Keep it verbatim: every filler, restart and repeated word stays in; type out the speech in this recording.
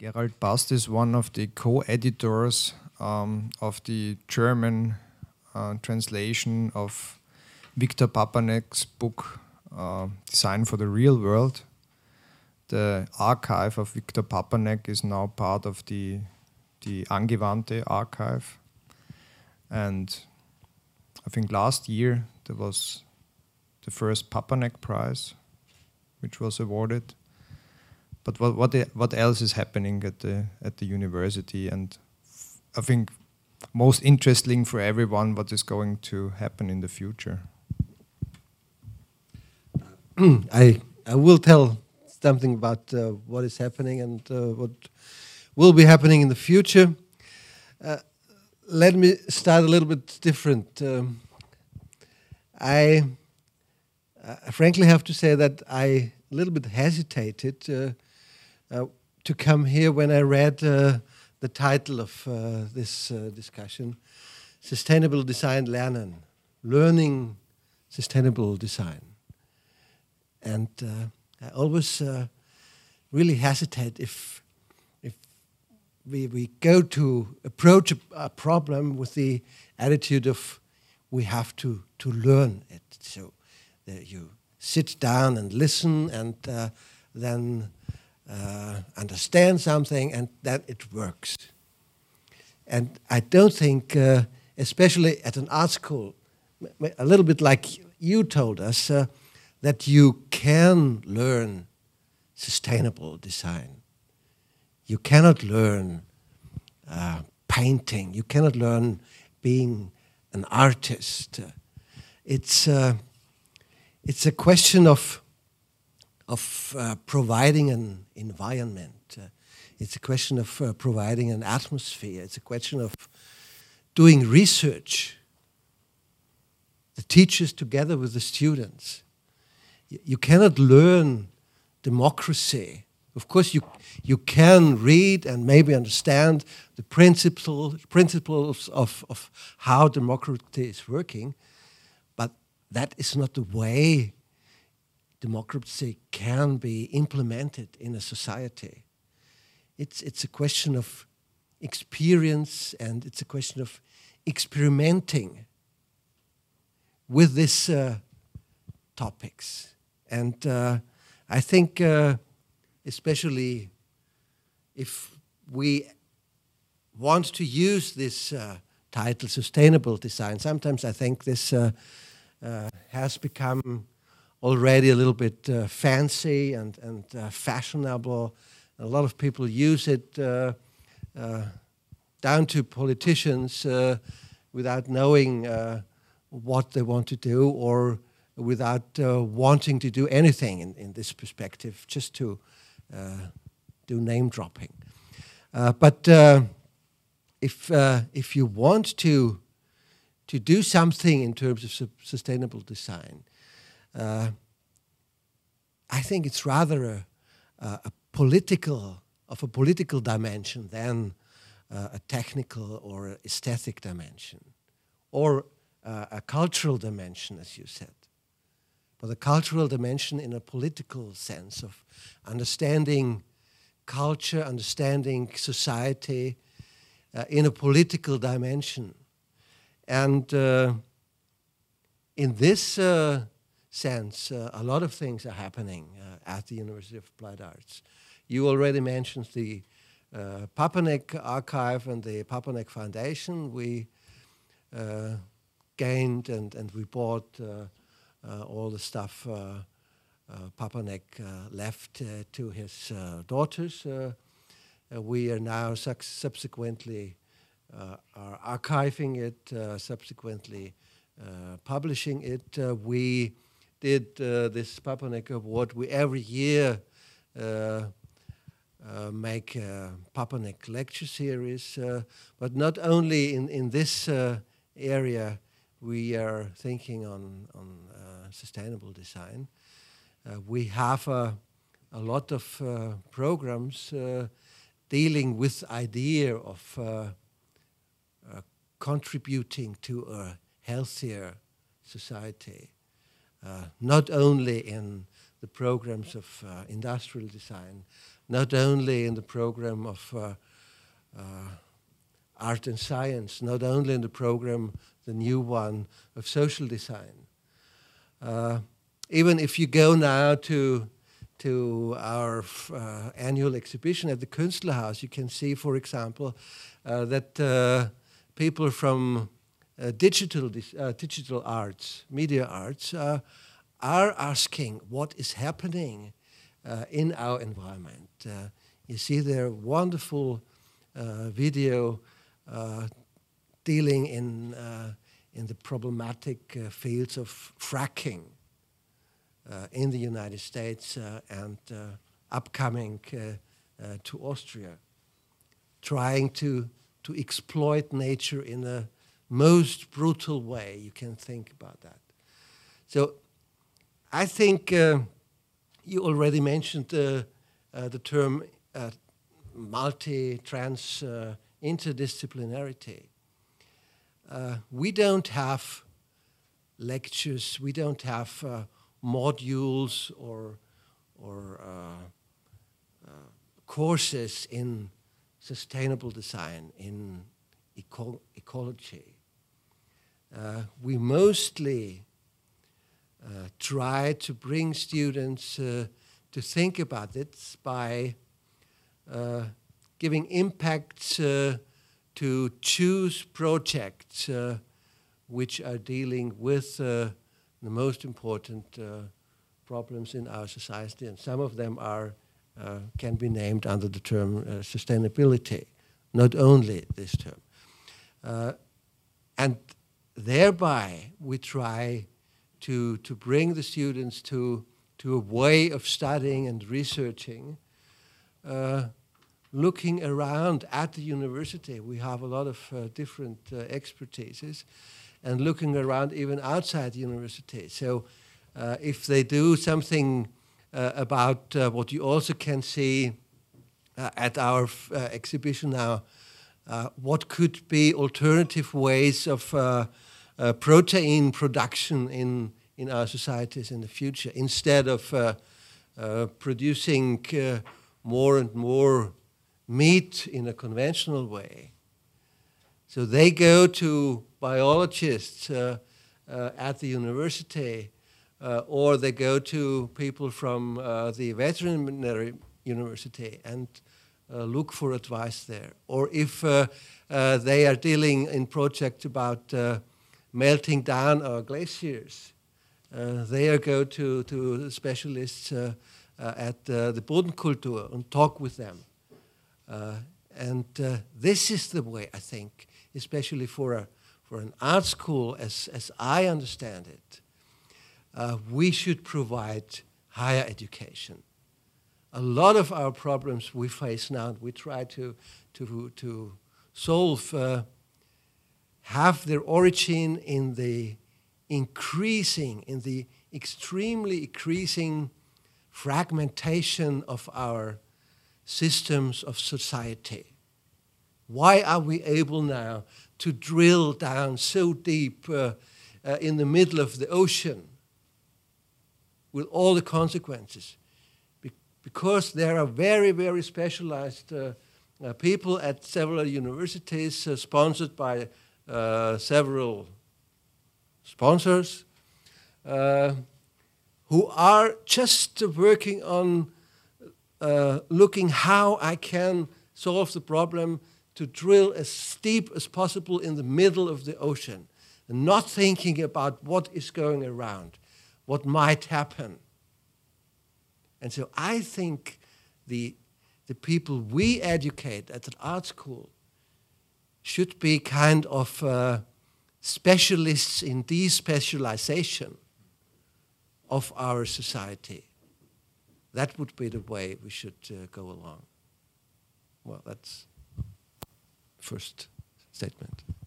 Gerald Bast is one of the co-editors um, of the German uh, translation of Victor Papanek's book uh, Design for the Real World. The archive of Victor Papanek is now part of the, the Angewandte Archive. And I think last year there was the first Papanek Prize, which was awarded. But what what what else is happening at the at the university? And f- I think most interesting for everyone, what is going to happen in the future? I I will tell something about uh, what is happening and uh, what will be happening in the future. Uh, let me start a little bit different. Um, I uh, frankly have to say that I a little bit hesitated uh, uh, to come here when I read uh, the title of uh, this uh, discussion, Sustainable Design Lernen, Learning Sustainable Design. And uh, I always uh, really hesitate if if we, we go to approach a, a problem with the attitude of we have to, to learn it. So there you sit down and listen and uh, then uh, understand something, and then it works. And I don't think, uh, especially at an art school, a little bit like you told us, uh, that you can learn sustainable design. You cannot learn uh, painting. You cannot learn being an artist. It's... Uh, It's a question of of uh, providing an environment. Uh, it's a question of uh, providing an atmosphere. It's a question of doing research. The teachers together with the students. Y- you cannot learn democracy. Of course, you you can read and maybe understand the principle, principles of, of how democracy is working. That is not the way democracy can be implemented in a society. It's it's a question of experience, and it's a question of experimenting with these uh, topics. And uh, I think, uh, especially if we want to use this uh, title, Sustainable Design, sometimes I think this... Uh, Uh, has become already a little bit uh, fancy and, and uh, fashionable. A lot of people use it uh, uh, down to politicians uh, without knowing uh, what they want to do or without uh, wanting to do anything in, in this perspective, just to uh, do name dropping. Uh, but uh, if uh, if you want to to do something in terms of su- sustainable design, uh, I think it's rather a, a, a political, of a political dimension than uh, a technical or aesthetic dimension, or uh, a cultural dimension, as you said. But a cultural dimension in a political sense of understanding culture, understanding society uh, in a political dimension. And uh, in this uh, sense, uh, a lot of things are happening uh, at the University of Applied Arts. You already mentioned the uh, Papanek Archive and the Papanek Foundation. We uh, gained and, and we bought uh, uh, all the stuff uh, uh, Papanek uh, left uh, to his uh, daughters. Uh, uh, we are now su- subsequently... Uh, are archiving it, uh, subsequently uh, publishing it. Uh, we did uh, this Papanek Award. We every year uh, uh, make a Papanek lecture series, uh, but not only in, in this uh, area we are thinking on, on uh, sustainable design. Uh, we have uh, a lot of uh, programs uh, dealing with idea of uh, Uh, contributing to a healthier society, uh, not only in the programs of uh, industrial design, not only in the program of uh, uh, art and science, not only in the program, the new one, of social design. Uh, even if you go now to, to our uh, annual exhibition at the Künstlerhaus, you can see, for example, uh, that uh, people from uh, digital, uh, digital arts, media arts, uh, are asking what is happening uh, in our environment. Uh, you see their wonderful uh, video Uh, dealing in, uh, in the problematic uh, fields of fracking uh, in the United States uh, and uh, upcoming uh, uh, to Austria, trying to, to exploit nature in the most brutal way you can think about that. So I think uh, you already mentioned uh, uh, the term uh, multi-trans uh, interdisciplinarity. Uh, we don't have lectures, we don't have uh, modules or, or uh, uh, courses in sustainable design, in eco ecology. Uh, we mostly uh, try to bring students uh, to think about it by uh, giving impacts uh, to choose projects uh, which are dealing with uh, the most important uh, problems in our society, and some of them are uh, can be named under the term uh, sustainability, not only this term. Uh, and thereby we try to, to bring the students to, to a way of studying and researching uh, looking around at the university. We have a lot of uh, different uh, expertises, and looking around even outside the university. So uh, if they do something uh, about uh, what you also can see uh, at our uh, exhibition now, uh, what could be alternative ways of uh, uh, protein production in, in our societies in the future, instead of uh, uh, producing uh, more and more meet in a conventional way. So they go to biologists uh, uh, at the university, uh, or they go to people from uh, the veterinary university and uh, look for advice there. Or if uh, uh, they are dealing in projects about uh, melting down our glaciers, uh, they go to, to specialists uh, uh, at uh, the Bodenkultur and talk with them. Uh, and uh, this is the way, I think, especially for a, for an art school, as, as I understand it, uh, we should provide higher education. A lot of our problems we face now, we try to, to, to solve, uh, have their origin in the increasing, in the extremely increasing fragmentation of our systems of society. Why are we able now to drill down so deep uh, uh, in the middle of the ocean with all the consequences? Be because there are very, very specialized uh, uh, people at several universities uh, sponsored by uh, several sponsors uh, who are just working on Uh, looking how I can solve the problem to drill as steep as possible in the middle of the ocean, and not thinking about what is going around, what might happen. And so I think the, the people we educate at an art school should be kind of uh, specialists in despecialization of our society. That would be the way we should uh, go along. Well, that's first statement.